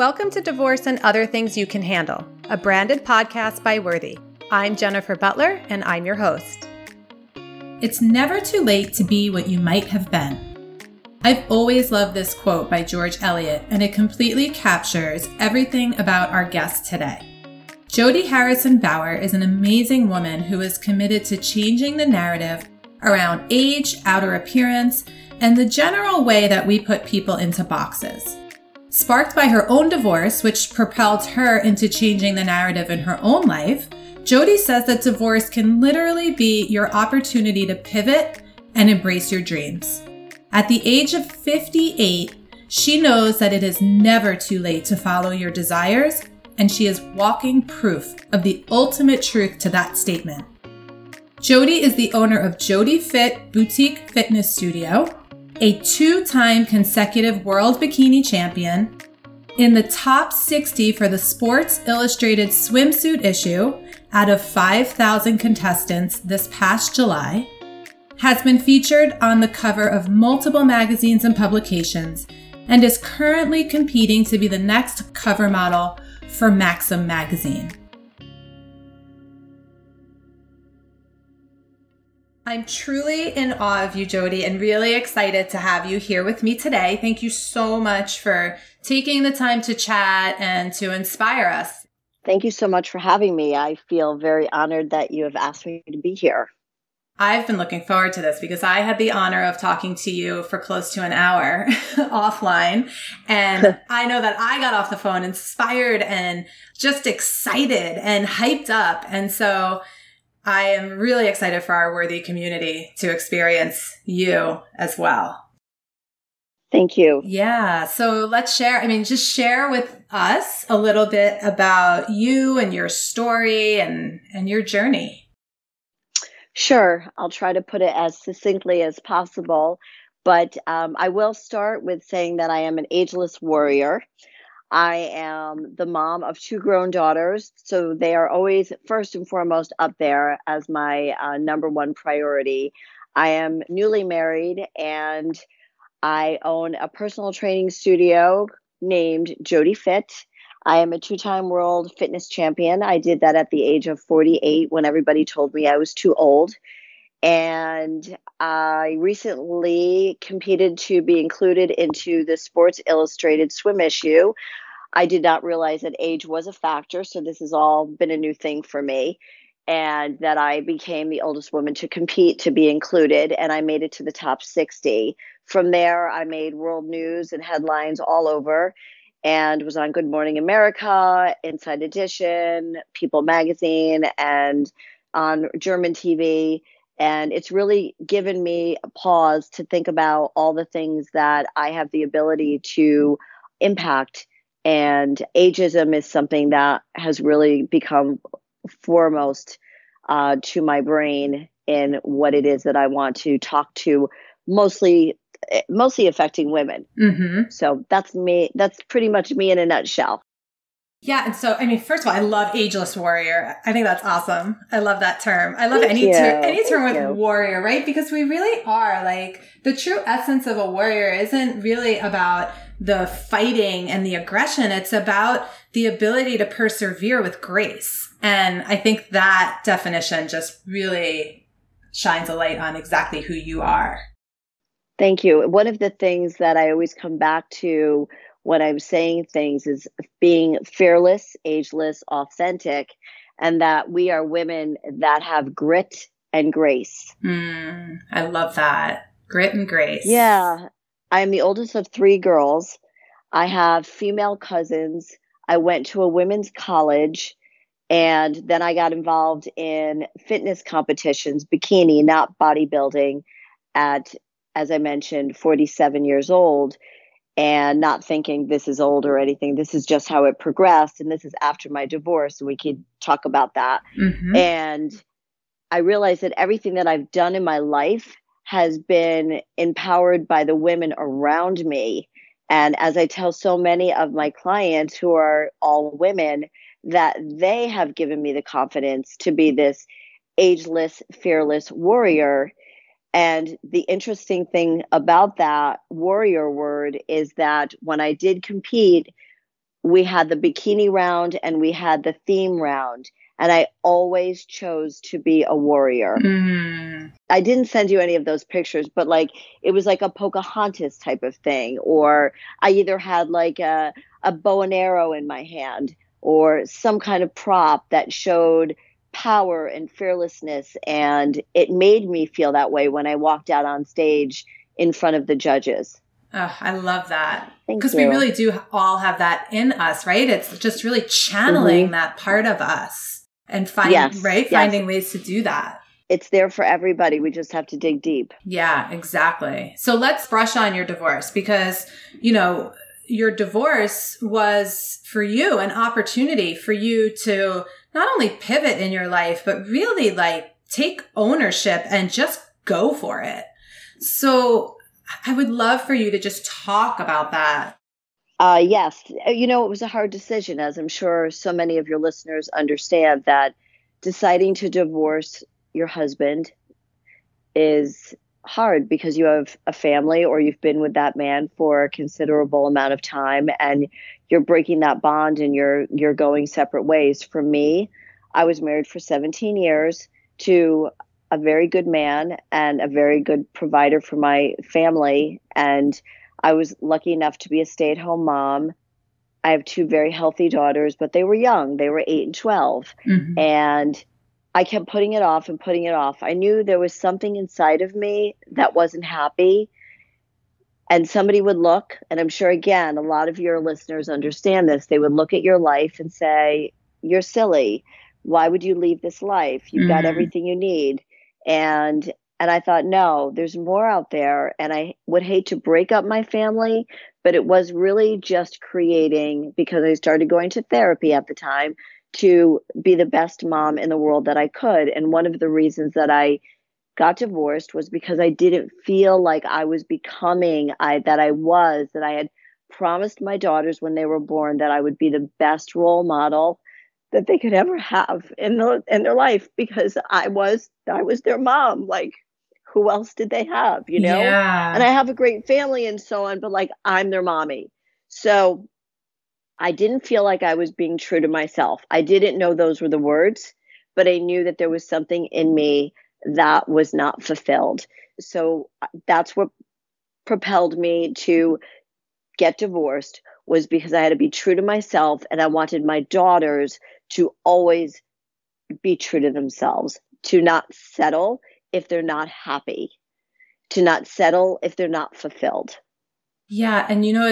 Welcome to Divorce and Other Things You Can Handle, a branded podcast by Worthy. I'm Jennifer Butler, and I'm your host. It's never too late to be what you might have been. I've always loved this quote by George Eliot, and it completely captures everything about our guest today. Jodi Harrison-Bauer is an amazing woman who is committed to changing the narrative around age, outer appearance, and the general way that we put people into boxes. Sparked by her own divorce, which propelled her into changing the narrative in her own life, Jodi says that divorce can literally be your opportunity to pivot and embrace your dreams. At the age of 58, she knows that it is never too late to follow your desires, and she is walking proof of the ultimate truth to that statement. Jodi is the owner of Jodi Fit Boutique Fitness Studio, a two-time consecutive world bikini champion, in the top 60 for the Sports Illustrated swimsuit issue out of 5,000 contestants this past July, has been featured on the cover of multiple magazines and publications, and is currently competing to be the next cover model for Maxim magazine. I'm truly in awe of you, Jodi, and really excited to have you here with me today. Thank you so much for taking the time to chat and to inspire us. Thank you so much for having me. I feel very honored that you have asked me to be here. I've been looking forward to this because I had the honor of talking to you for close to an hour offline. And I know that I got off the phone inspired and just excited and hyped up. And so I am really excited for our Worthy community to experience you as well. Thank you. Yeah. So let's share. I mean, just share with us a little bit about you and your story and your journey. Sure. I'll try to put it as succinctly as possible, but I will start with saying that I am an ageless warrior. I am the mom of two grown daughters, so they are always first and foremost up there as my number one priority. I am newly married, and I own a personal training studio named Jodi Fit. I am a two-time world fitness champion. I did that at the age of 48 when everybody told me I was too old. And I recently competed to be included into the Sports Illustrated swim issue. I did not realize that age was a factor, so this has all been a new thing for me, and that I became the oldest woman to compete to be included, and I made it to the top 60. From there, I made world news and headlines all over, and was on Good Morning America, Inside Edition, People Magazine, and on German TV. And it's really given me a pause to think about all the things that I have the ability to impact. And ageism is something that has really become foremost to my brain in what it is that I want to talk to, mostly affecting women. Mm-hmm. So that's me. That's pretty much me in a nutshell. Yeah. And so, I mean, first of all, I love ageless warrior. I think that's awesome. I love that term. I love any term with warrior, right? Because we really are like the true essence of a warrior isn't really about the fighting and the aggression. It's about the ability to persevere with grace. And I think that definition just really shines a light on exactly who you are. Thank you. One of the things that I always come back to when I'm saying things is being fearless, ageless, authentic, and that we are women that have grit and grace. I love that. Grit and grace. Yeah. I'm the oldest of three girls. I have female cousins. I went to a women's college, and then I got involved in fitness competitions, bikini, not bodybuilding, at, as I mentioned, 47 years old. And not thinking this is old or anything. This is just how it progressed. And this is after my divorce. And we could talk about that. Mm-hmm. And I realized that everything that I've done in my life has been empowered by the women around me. And as I tell so many of my clients who are all women, that they have given me the confidence to be this ageless, fearless warrior. And the interesting thing about that warrior word is that when I did compete, we had the bikini round and we had the theme round. And I always chose to be a warrior. Mm. I didn't send you any of those pictures, but like it was like a Pocahontas type of thing. Or I either had like a bow and arrow in my hand or some kind of prop that showed power and fearlessness. And it made me feel that way when I walked out on stage in front of the judges. Oh, I love that, because we really do all have that in us, right? It's just really channeling mm-hmm. that part of us. And finding ways to do that. It's there for everybody. We just have to dig deep. Yeah, exactly. So let's brush on your divorce, because, you know, your divorce was for you an opportunity for you to not only pivot in your life, but really like take ownership and just go for it. So I would love for you to just talk about that. Yes. You know, it was a hard decision, as I'm sure so many of your listeners understand, that deciding to divorce your husband is hard because you have a family or you've been with that man for a considerable amount of time and you're breaking that bond and you're going separate ways. For me, I was married for 17 years to a very good man and a very good provider for my family, and I was lucky enough to be a stay-at-home mom. I have two very healthy daughters, but they were young. They were 8 and 12. Mm-hmm. And I kept putting it off and putting it off. I knew there was something inside of me that wasn't happy. And somebody would look, and I'm sure, again, a lot of your listeners understand this. They would look at your life and say, "You're silly. Why would you leave this life? You've mm-hmm. got everything you need." And I thought, no, there's more out there. And I would hate to break up my family, but it was really just creating, because I started going to therapy at the time, to be the best mom in the world that I could. And one of the reasons that I got divorced was because I didn't feel like I was becoming that I had promised my daughters when they were born that I would be the best role model that they could ever have in their life, because I was their mom. Like, who else did they have, you know? Yeah. And I have a great family and so on, but like, I'm their mommy. So I didn't feel like I was being true to myself. I didn't know those were the words, but I knew that there was something in me that was not fulfilled. So that's what propelled me to get divorced, was because I had to be true to myself, and I wanted my daughters to always be true to themselves, to not settle if they're not happy, to not settle if they're not fulfilled. Yeah. And you know,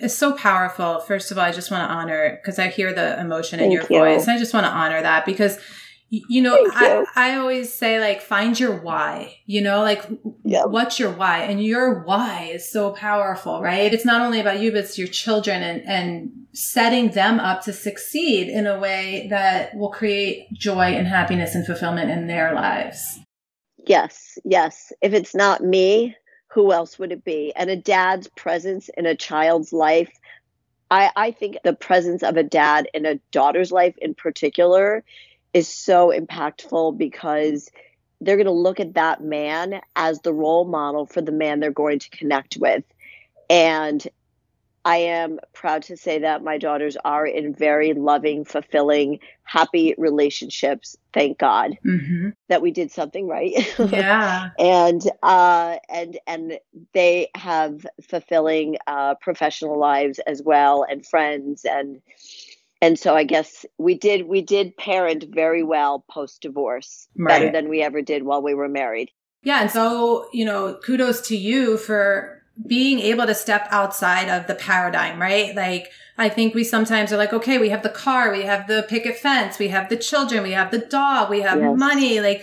it's so powerful. First of all, I just want to honor, because I hear the emotion in your voice. And I just want to honor that, because, you know, I always say, like, find your why, you know, like, what's your why? And your why is so powerful, right? It's not only about you, but it's your children, and setting them up to succeed in a way that will create joy and happiness and fulfillment in their lives. Yes. If it's not me, who else would it be? And a dad's presence in a child's life, I think the presence of a dad in a daughter's life in particular is so impactful, because they're going to look at that man as the role model for the man they're going to connect with. And I am proud to say that my daughters are in very loving, fulfilling, happy relationships. Thank God mm-hmm. that we did something right. Yeah. and they have fulfilling professional lives as well, and friends, and so I guess we did parent very well post-divorce, right. Better than we ever did while we were married. Yeah. And so, you know, kudos to you for being able to step outside of the paradigm, right? Like, I think we sometimes are like, okay, we have the car, we have the picket fence, we have the children, we have the dog, we have yes. money, like,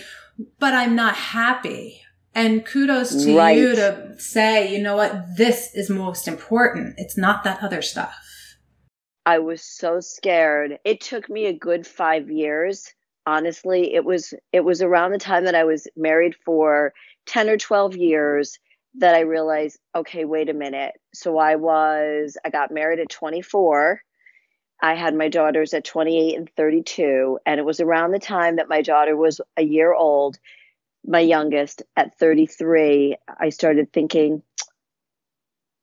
but I'm not happy. And kudos to right. you to say, you know what, this is most important. It's not that other stuff. I was so scared. It took me a good 5 years. Honestly, it was around the time that I was married for 10 or 12 years that I realized, okay, wait a minute. So I got married at 24. I had my daughters at 28 and 32. And it was around the time that my daughter was a year old, my youngest, at 33, I started thinking,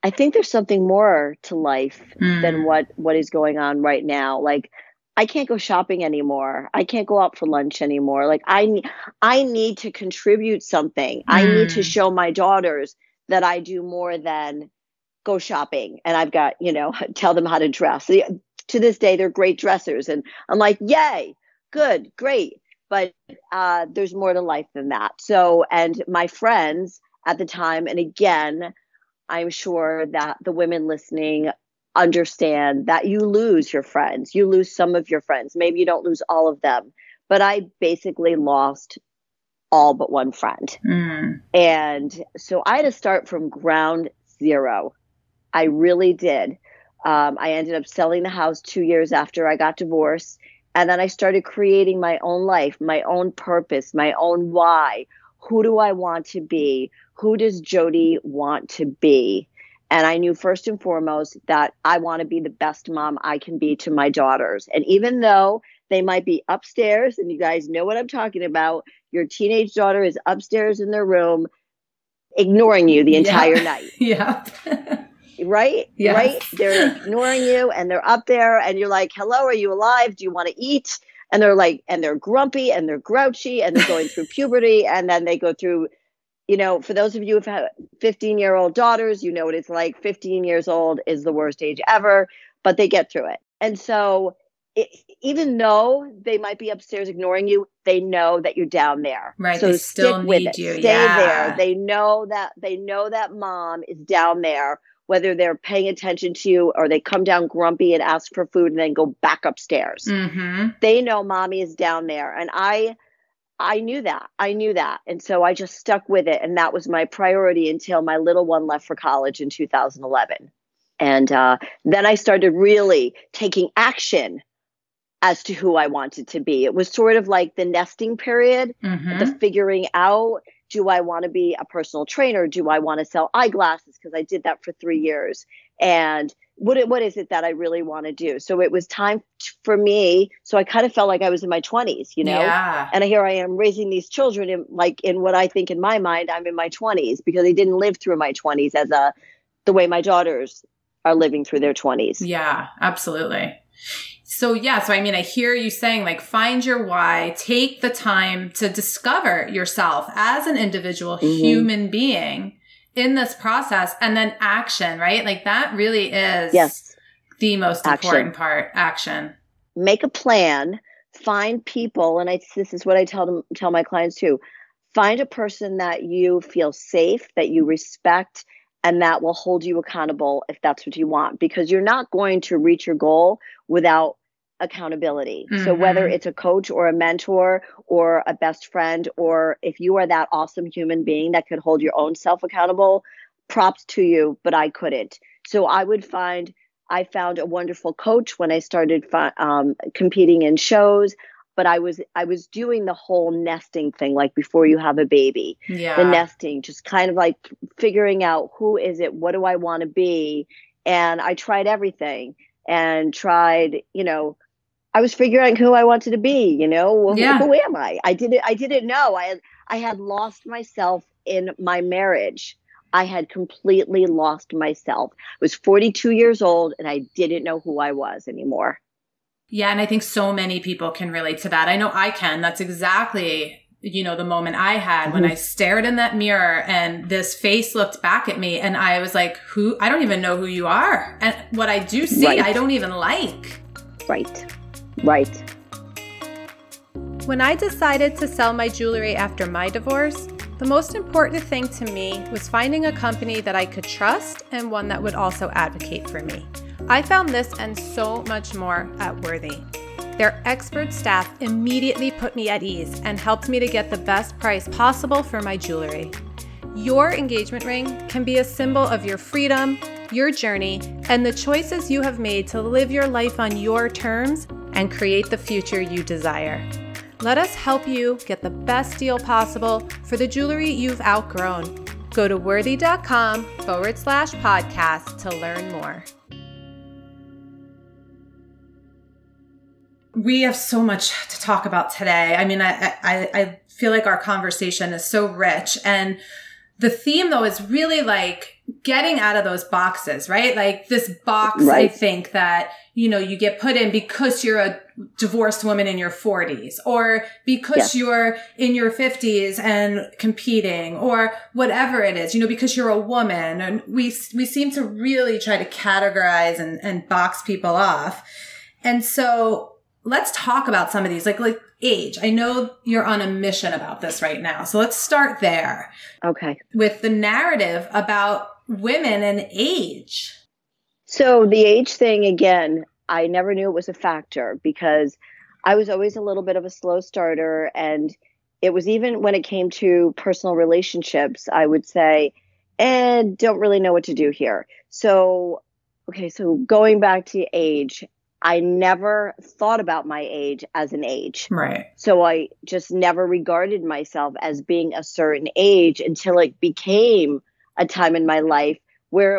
I think there's something more to life than what is going on right now. Like, I can't go shopping anymore. I can't go out for lunch anymore. Like, I need to contribute something. I need to show my daughters that I do more than go shopping. And I've got, you know, tell them how to dress. To this day, they're great dressers. And I'm like, yay, good, great. But there's more to life than that. So, and my friends at the time, and again, I'm sure that the women listening understand that you lose your friends. You lose some of your friends. Maybe you don't lose all of them. But I basically lost all but one friend. And so I had to start from ground zero. I really did. I ended up selling the house 2 years after I got divorced. And then I started creating my own life, my own purpose, my own why. Who do I want to be? Who does Jodi want to be? And I knew first and foremost that I want to be the best mom I can be to my daughters. And even though they might be upstairs, and you guys know what I'm talking about, your teenage daughter is upstairs in their room, ignoring you the entire night. Right? Yes. Right? They're ignoring you, and they're up there, and you're like, hello, are you alive? Do you want to eat? And they're like, and they're grumpy, and they're grouchy, and they're going through puberty, and then they go through, you know, for those of you who have 15-year-old daughters, you know what it's like. 15 years old is the worst age ever, but they get through it. And so even though they might be upstairs ignoring you, they know that you're down there. Right. So they still need you. Stay there. They know that mom is down there, whether they're paying attention to you or they come down grumpy and ask for food and then go back upstairs. They know mommy is down there. And I knew that. I knew that. And so I just stuck with it. And that was my priority until my little one left for college in 2011. And then I started really taking action as to who I wanted to be. It was sort of like the nesting period, the figuring out, do I want to be a personal trainer? Do I want to sell eyeglasses? Because I did that for 3 years. And what is it that I really want to do? So it was time for me. So I kind of felt like I was in my 20s, you know? Yeah. And here I am raising these children in what I think in my mind, I'm in my 20s, because I didn't live through my 20s the way my daughters are living through their 20s. Yeah, absolutely. So I mean, I hear you saying, like, find your why, take the time to discover yourself as an individual human being in this process, and then action, right? Like, that really is the most important part, action. Make a plan, find people. And this is what I tell my clients too. Find a person that you feel safe, that you respect, and that will hold you accountable if that's what you want, because you're not going to reach your goal without accountability. So whether it's a coach or a mentor or a best friend, or if you are that awesome human being that could hold your own self accountable, props to you, but I couldn't. So I found a wonderful coach when I started competing in shows, but I was doing the whole nesting thing, like before you have a baby, the nesting, just kind of like figuring out, who is it? What do I want to be? And I tried everything and tried, you know, I was figuring out who I wanted to be, you know, who am I? I didn't know. I had lost myself in my marriage. I had completely lost myself. I was 42 years old and I didn't know who I was anymore. Yeah. And I think so many people can relate to that. I know I can. That's exactly, you know, the moment I had when I stared in that mirror and this face looked back at me and I was like, I don't even know who you are. And what I do see, I don't even like. Right. When I decided to sell my jewelry after my divorce, the most important thing to me was finding a company that I could trust and one that would also advocate for me. I found this and so much more at Worthy. Their expert staff immediately put me at ease and helped me to get the best price possible for my jewelry. Your engagement ring can be a symbol of your freedom, your journey, and the choices you have made to live your life on your terms and create the future you desire. Let us help you get the best deal possible for the jewelry you've outgrown. Go to worthy.com/podcast to learn more. We have so much to talk about today. I mean, I feel like our conversation is so rich. And The theme, though, is really like getting out of those boxes, right? Like this box, right. I think that, you know, you get put in because you're a divorced woman in your 40s or because you're in your 50s and competing or whatever it is, you know, because you're a woman. And we seem to really try to categorize and box people off. And so let's talk about some of these, like age. I know you're on a mission about this right now. So let's start there. Okay. With the narrative about women and age. So the age thing, again, I never knew it was a factor because I was always a little bit of a slow starter. And it was even when it came to personal relationships, I would say, don't really know what to do here. So, okay. So going back to age, I never thought about my age as an age. Right. So I just never regarded myself as being a certain age until it became a time in my life where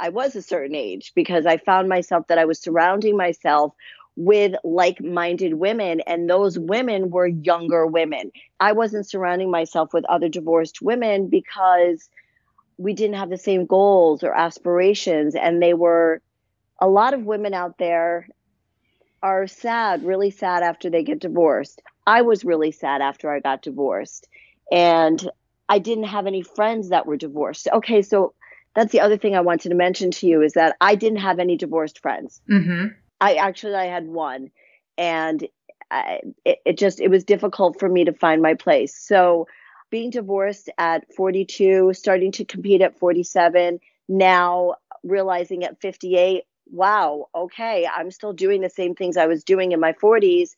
I was a certain age because I found myself that I was surrounding myself with like-minded women, and those women were younger women. I wasn't surrounding myself with other divorced women because we didn't have the same goals or aspirations, and they were... A lot of women out there are sad, really sad after they get divorced. I was really sad after I got divorced, and I didn't have any friends that were divorced. Okay, so that's the other thing I wanted to mention to you is that I didn't have any divorced friends. Mm-hmm. I had one, and it was difficult for me to find my place. So being divorced at 42, starting to compete at 47, now realizing at 58, wow, okay, I'm still doing the same things I was doing in my 40s,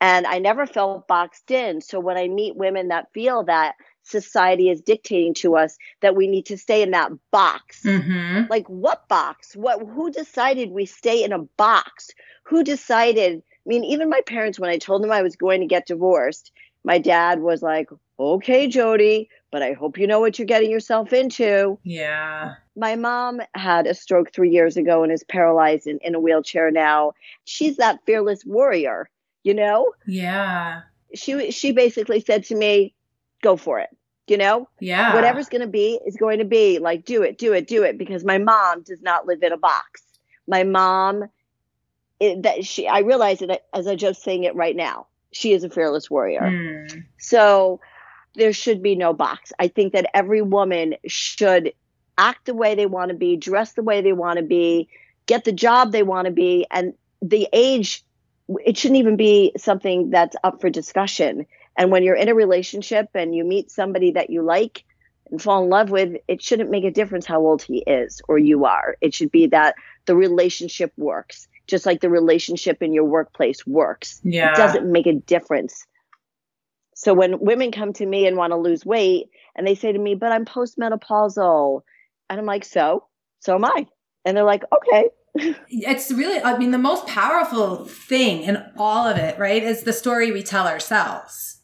and I never felt boxed in. So when I meet women that feel that society is dictating to us that we need to stay in that box, mm-hmm. like what box? Who decided we stay in a box? Who decided? I mean, even my parents, when I told them I was going to get divorced, my dad was like, okay, Jodi, but I hope you know what you're getting yourself into. Yeah. My mom had a stroke 3 years ago and is paralyzed and in a wheelchair now. She's that fearless warrior, you know? Yeah. She basically said to me, go for it, you know? Yeah. Whatever's going to be is going to be. Like, do it. Because my mom does not live in a box. My mom, I realize it as I'm just saying it right now. She is a fearless warrior. Mm. So... there should be no box. I think that every woman should act the way they want to be, dress the way they want to be, get the job they want to be. And the age, it shouldn't even be something that's up for discussion. And when you're in a relationship and you meet somebody that you like and fall in love with, it shouldn't make a difference how old he is or you are. It should be that the relationship works, just like the relationship in your workplace works. Yeah. It doesn't make a difference. So when women come to me and want to lose weight and they say to me, but I'm postmenopausal, and I'm like, so am I. And they're like, okay. It's really, I mean, the most powerful thing in all of it, right, is the story we tell ourselves.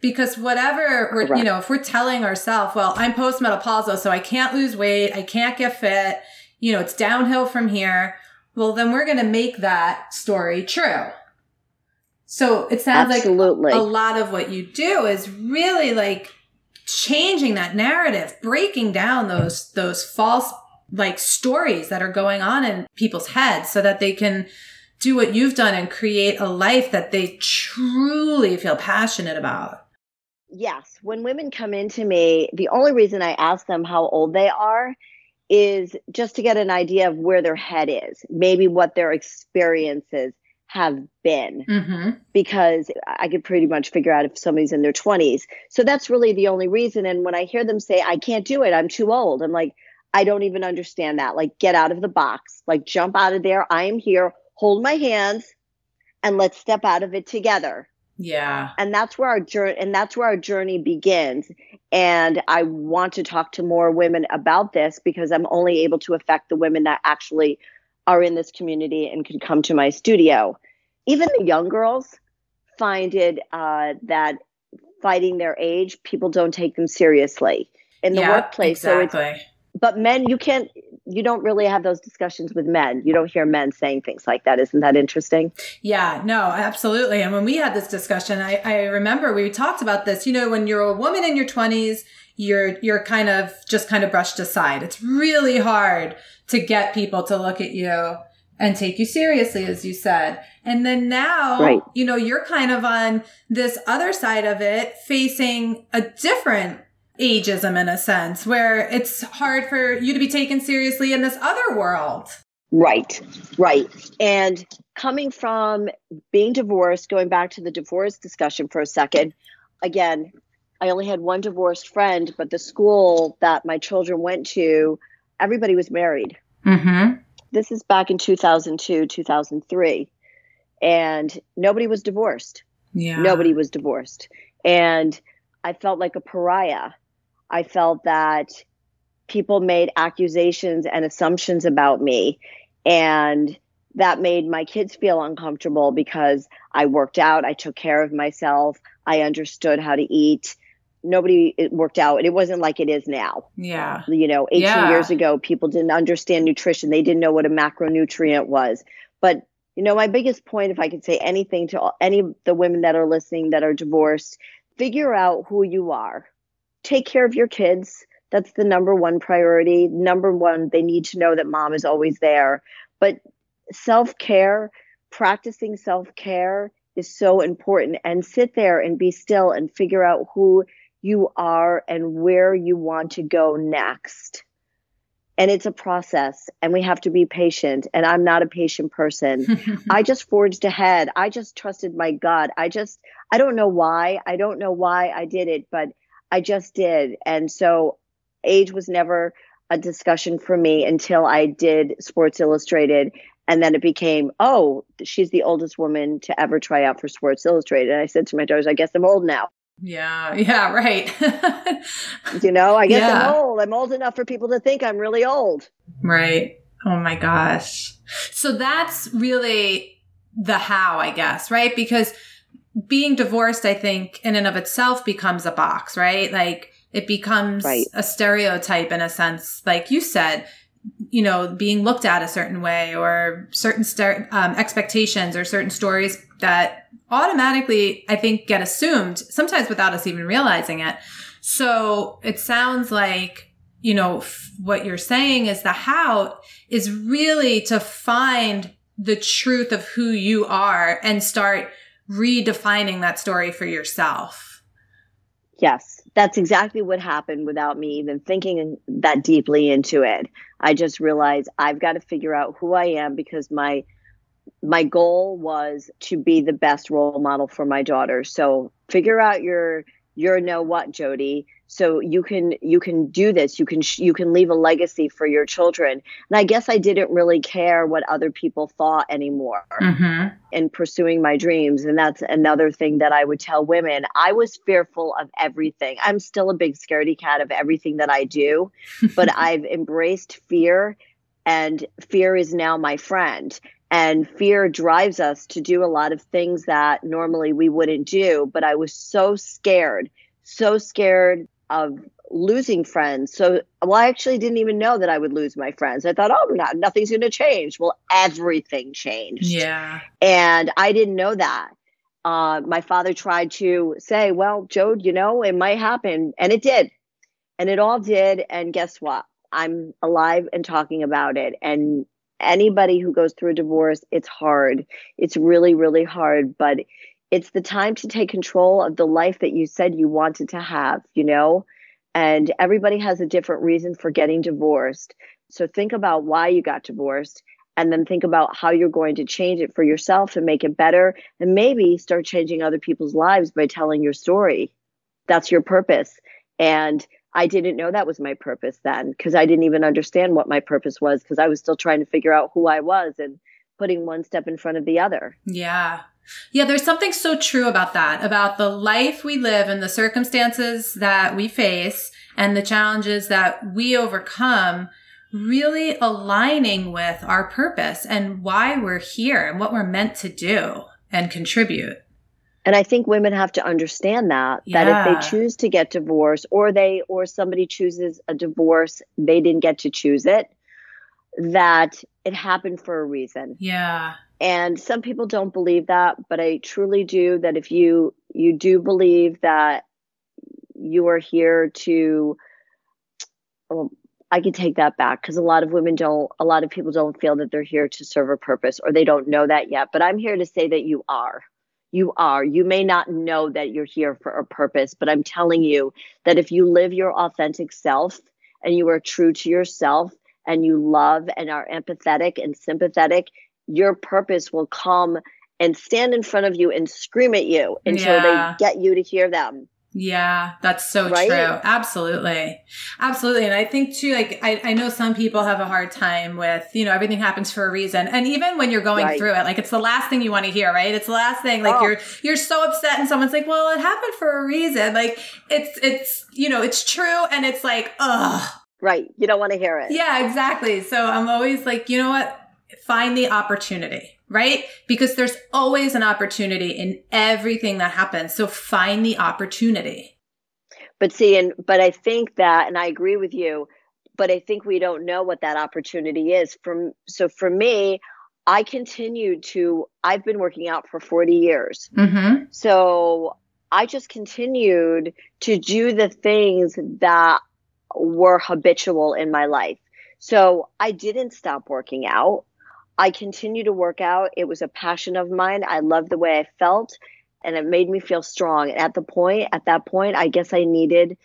Because whatever we're, right. You know, if we're telling ourselves, well, I'm postmenopausal, so I can't lose weight, I can't get fit, you know, it's downhill from here. Well, then we're going to make that story true. So it sounds Absolutely. Like a lot of what you do is really like changing that narrative, breaking down those false like stories that are going on in people's heads so that they can do what you've done and create a life that they truly feel passionate about. Yes. When women come into me, the only reason I ask them how old they are is just to get an idea of where their head is, maybe what their experience is. Have been mm-hmm. because I could pretty much figure out if somebody's in their 20s. So that's really the only reason. And when I hear them say, I can't do it, I'm too old, I'm like, I don't even understand that. Like, get out of the box, like jump out of there. I am here, hold my hands, and let's step out of it together. Yeah. And that's where our journey begins. And I want to talk to more women about this because I'm only able to affect the women that actually are in this community and can come to my studio. Even the young girls find it that fighting their age, people don't take them seriously in the workplace. Exactly. So but men, you don't really have those discussions with men. You don't hear men saying things like that. Isn't that interesting? Yeah, no, absolutely. And when we had this discussion, I remember we talked about this, you know, when you're a woman in your 20s, you're kind of just kind of brushed aside. It's really hard to get people to look at you and take you seriously, as you said. And then now, right, you know, you're kind of on this other side of it, facing a different ageism in a sense, where it's hard for you to be taken seriously in this other world. Right, right. And coming from being divorced, going back to the divorce discussion for a second, again, I only had one divorced friend, but the school that my children went to, everybody was married. Mm-hmm. This is back in 2002, 2003. And nobody was divorced. Yeah. Nobody was divorced. And I felt like a pariah. I felt that people made accusations and assumptions about me. And that made my kids feel uncomfortable because I worked out. I took care of myself. I understood how to eat. Nobody worked out. It wasn't like it is now. Yeah. You know, 18 years ago, people didn't understand nutrition. They didn't know what a macronutrient was. But, you know, my biggest point, if I could say anything to any of the women that are listening that are divorced, figure out who you are. Take care of your kids. That's the number one priority. Number one, they need to know that mom is always there. But self-care, practicing self-care is so important, and sit there and be still and figure out who you are and where you want to go next. And it's a process, and we have to be patient, and I'm not a patient person. I just forged ahead. I just trusted my gut. I don't know why. I don't know why I did it, but I just did. And so age was never a discussion for me until I did Sports Illustrated. And then it became, oh, she's the oldest woman to ever try out for Sports Illustrated. And I said to my daughters, I guess I'm old now. Yeah. Yeah. Right. You know, I guess I'm old. I'm old enough for people to think I'm really old. Right. Oh my gosh. So that's really the how, I guess. Right. Because being divorced, I think in and of itself becomes a box, right? Like it becomes a stereotype in a sense, like you said, you know, being looked at a certain way or certain expectations or certain stories that automatically, I think, get assumed, sometimes without us even realizing it. So it sounds like, you know, what you're saying is the how is really to find the truth of who you are and start redefining that story for yourself. Yes, that's exactly what happened without me even thinking that deeply into it. I just realized I've got to figure out who I am, because my goal was to be the best role model for my daughter. So figure out your know what, Jodi, so you can do this. You can leave a legacy for your children. And I guess I didn't really care what other people thought anymore in pursuing my dreams. And that's another thing that I would tell women. I was fearful of everything. I'm still a big scaredy cat of everything that I do, but I've embraced fear, and fear is now my friend. And fear drives us to do a lot of things that normally we wouldn't do. But I was so scared of losing friends. So, well, I actually didn't even know that I would lose my friends. I thought, oh, nothing's going to change. Well, everything changed. Yeah. And I didn't know that. My father tried to say, well, Jodi, you know, it might happen. And it did. And it all did. And guess what? I'm alive and talking about it. And anybody who goes through a divorce, it's hard. It's really, really hard. But it's the time to take control of the life that you said you wanted to have, you know, and everybody has a different reason for getting divorced. So think about why you got divorced, and then think about how you're going to change it for yourself and make it better, and maybe start changing other people's lives by telling your story. That's your purpose. And I didn't know that was my purpose then, because I didn't even understand what my purpose was, because I was still trying to figure out who I was and putting one step in front of the other. Yeah. Yeah, there's something so true about that, about the life we live and the circumstances that we face and the challenges that we overcome, really aligning with our purpose and why we're here and what we're meant to do and contribute. And I think women have to understand that, that if they choose to get divorced, or somebody chooses a divorce, they didn't get to choose it, that it happened for a reason. Yeah. And some people don't believe that, but I truly do that if you do believe that you are here to, well, I can take that back because a lot of people don't feel that they're here to serve a purpose, or they don't know that yet. But I'm here to say that you are. You are. You may not know that you're here for a purpose, but I'm telling you that if you live your authentic self and you are true to yourself and you love and are empathetic and sympathetic, your purpose will come and stand in front of you and scream at you until they get you to hear them. Yeah, that's so true. Absolutely. Absolutely. And I think too, like, I know some people have a hard time with, you know, everything happens for a reason. And even when you're going through it, like, it's the last thing you want to hear, right? It's the last thing, like you're so upset and someone's like, well, it happened for a reason. Like it's, you know, it's true. And it's like, ugh. Right. You don't want to hear it. Yeah, exactly. So I'm always like, you know what? Find the opportunity. Right? Because there's always an opportunity in everything that happens. So find the opportunity. But see, but I think that, and I agree with you, but I think we don't know what that opportunity is. So for me, I've been working out for 40 years. Mm-hmm. So I just continued to do the things that were habitual in my life. So I didn't stop working out. I continue to work out. It was a passion of mine. I loved the way I felt, and it made me feel strong. And at that point, I guess I needed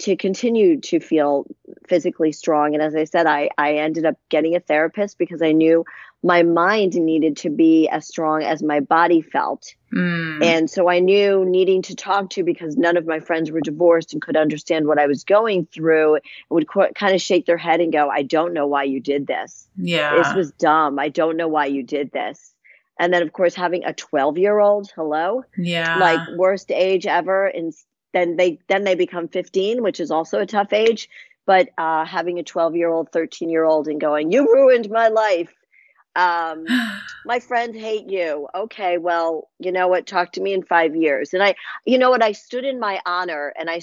to continue to feel physically strong. And as I said, I ended up getting a therapist because I knew my mind needed to be as strong as my body felt. Mm. And so I knew needing to talk to, because none of my friends were divorced and could understand what I was going through, and would kind of shake their head and go, I don't know why you did this. Yeah, this was dumb. I don't know why you did this. And then, of course, having a 12-year-old, hello? Yeah. Like, worst age ever. And then they become 15, which is also a tough age. But having a 12-year-old, 13-year-old and going, you ruined my life. My friends hate you. Okay, well, you know what? Talk to me in 5 years. And I stood in my honor, and I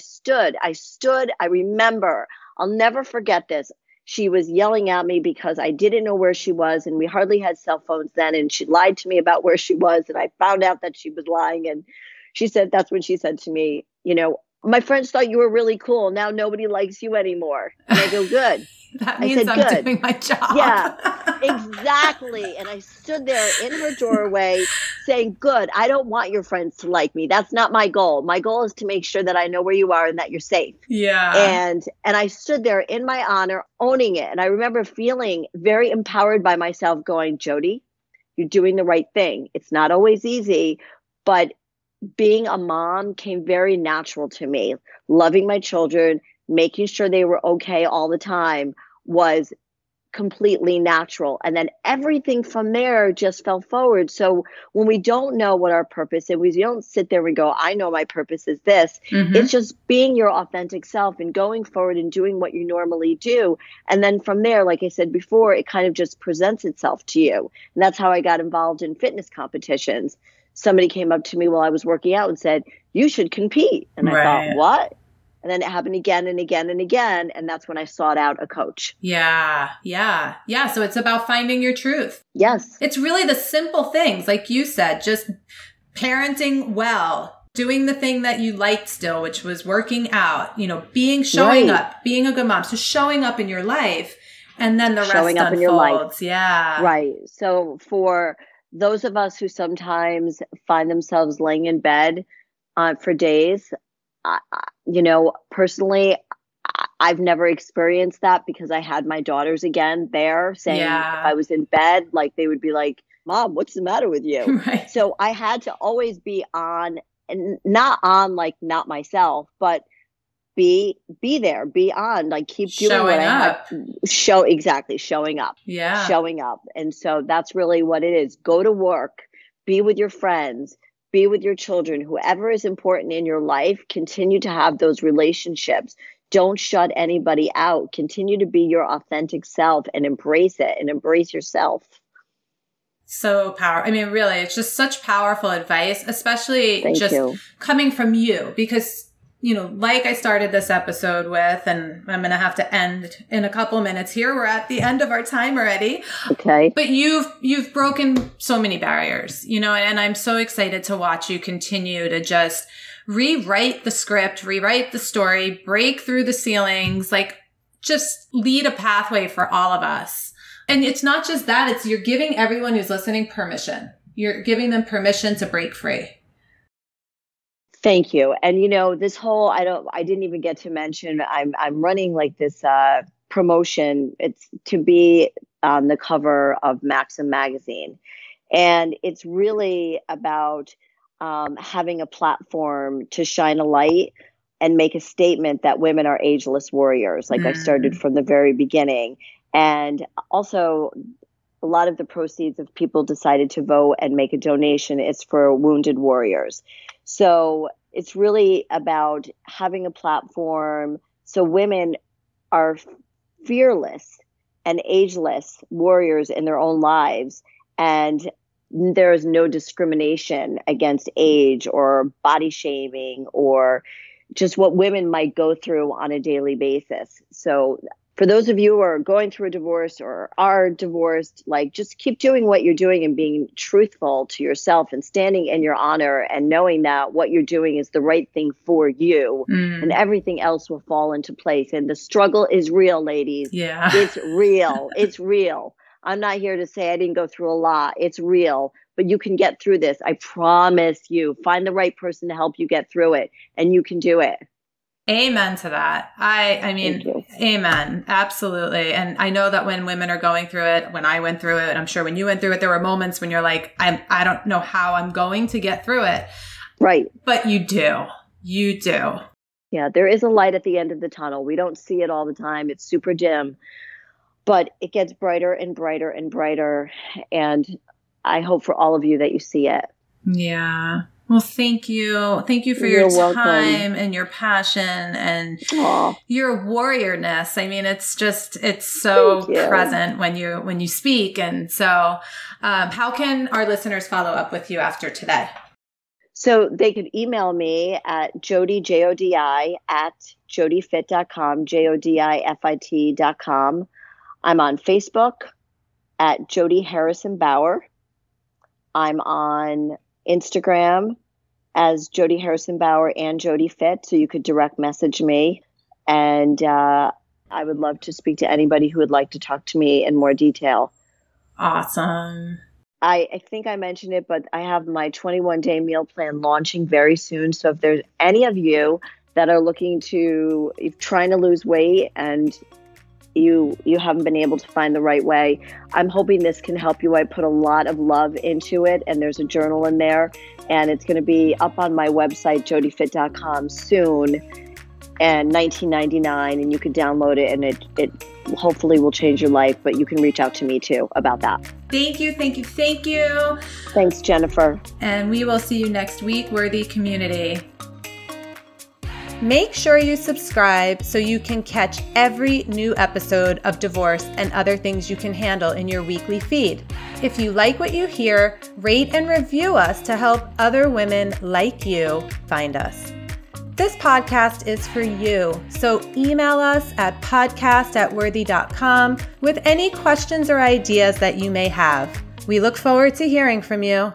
remember, I'll never forget this. She was yelling at me because I didn't know where she was, and we hardly had cell phones then. And she lied to me about where she was, and I found out that she was lying. And that's when she said to me, you know, my friends thought you were really cool. Now nobody likes you anymore. And I go, good. That means I'm doing my job. Yeah, exactly. And I stood there in her doorway saying, good, I don't want your friends to like me. That's not my goal. My goal is to make sure that I know where you are and that you're safe. Yeah. And I stood there in my honor, owning it. And I remember feeling very empowered by myself, going, Jodi, you're doing the right thing. It's not always easy, but being a mom came very natural to me. Loving my children, making sure they were okay all the time was completely natural. And then everything from there just fell forward. So when we don't know what our purpose is, we don't sit there and go, I know my purpose is this. Mm-hmm. It's just being your authentic self and going forward and doing what you normally do. And then from there, like I said before, it kind of just presents itself to you. And that's how I got involved in fitness competitions. Somebody came up to me while I was working out and said, you should compete. And I thought, what? And then it happened again and again and again. And that's when I sought out a coach. Yeah. Yeah. Yeah. So it's about finding your truth. Yes. It's really the simple things. Like you said, just parenting well, doing the thing that you liked still, which was working out, you know, showing up, being a good mom. So showing up in your life, and then the rest unfolds. Showing up in your life. Yeah. Right. So for those of us who sometimes find themselves laying in bed for days, you know, personally, I've never experienced that because I had my daughters again there saying if I was in bed, like they would be like, Mom, what's the matter with you? Right. So I had to always be on, and not on like not myself, but be there, be on, like keep doing showing what up. I have, showing up. Yeah. Showing up. And so that's really what it is. Go to work, be with your friends, be with your children, whoever is important in your life, continue to have those relationships. Don't shut anybody out. Continue to be your authentic self and embrace it and embrace yourself. So powerful. I mean, really, it's just such powerful advice, especially coming from you, because you know, like I started this episode with, and I'm going to have to end in a couple minutes here. We're at the end of our time already. Okay. But you've broken so many barriers, you know, and I'm so excited to watch you continue to just rewrite the script, rewrite the story, break through the ceilings, like just lead a pathway for all of us. And it's not just that, it's you're giving everyone who's listening permission. You're giving them permission to break free. Thank you. And you know, this whole, I didn't even get to mention, I'm running like this promotion. It's to be on the cover of Maxim magazine. And it's really about having a platform to shine a light and make a statement that women are ageless warriors. Like I started from the very beginning. And also a lot of the proceeds of people decided to vote and make a donation. It's for wounded warriors. So it's really about having a platform so women are fearless and ageless warriors in their own lives. And there is no discrimination against age or body shaming or just what women might go through on a daily basis. So for those of you who are going through a divorce or are divorced, like just keep doing what you're doing and being truthful to yourself and standing in your honor and knowing that what you're doing is the right thing for you and everything else will fall into place. And the struggle is real, ladies. Yeah, it's real. It's real. I'm not here to say I didn't go through a lot. It's real, but you can get through this. I promise you. Find the right person to help you get through it, and you can do it. Amen to that. I mean, amen. Absolutely. And I know that when women are going through it, when I went through it, and I'm sure when you went through it, there were moments when you're like, I don't know how I'm going to get through it. Right. But you do. You do. Yeah. There is a light at the end of the tunnel. We don't see it all the time. It's super dim. But it gets brighter and brighter and brighter. And I hope for all of you that you see it. Yeah. Well, thank you. Thank you for your time and your passion and your warriorness. I mean, it's just, it's so present when you speak. And so how can our listeners follow up with you after today? So they could email me at Jodi, Jodi, at jodifit.com, jodifit.com. I'm on Facebook at Jodi Harrison-Bauer. I'm on Instagram as Jodi Harrison-Bauer and Jodi Fit, so you could direct message me. And I would love to speak to anybody who would like to talk to me in more detail. Awesome. I think I mentioned it, but I have my 21-day meal plan launching very soon. So if there's any of you that are looking to, trying to lose weight and you haven't been able to find the right way, I'm hoping this can help you. I put a lot of love into it, and there's a journal in there, and it's going to be up on my website, jodifit.com, soon, and $19.99, and you can download it, and it hopefully will change your life, but you can reach out to me too about that. Thank you, thank you, thank you. Thanks, Jennifer. And we will see you next week, Worthy Community. Make sure you subscribe so you can catch every new episode of Divorce and Other Things You Can Handle in your weekly feed. If you like what you hear, rate and review us to help other women like you find us. This podcast is for you, so email us at podcast@worthy.com with any questions or ideas that you may have. We look forward to hearing from you.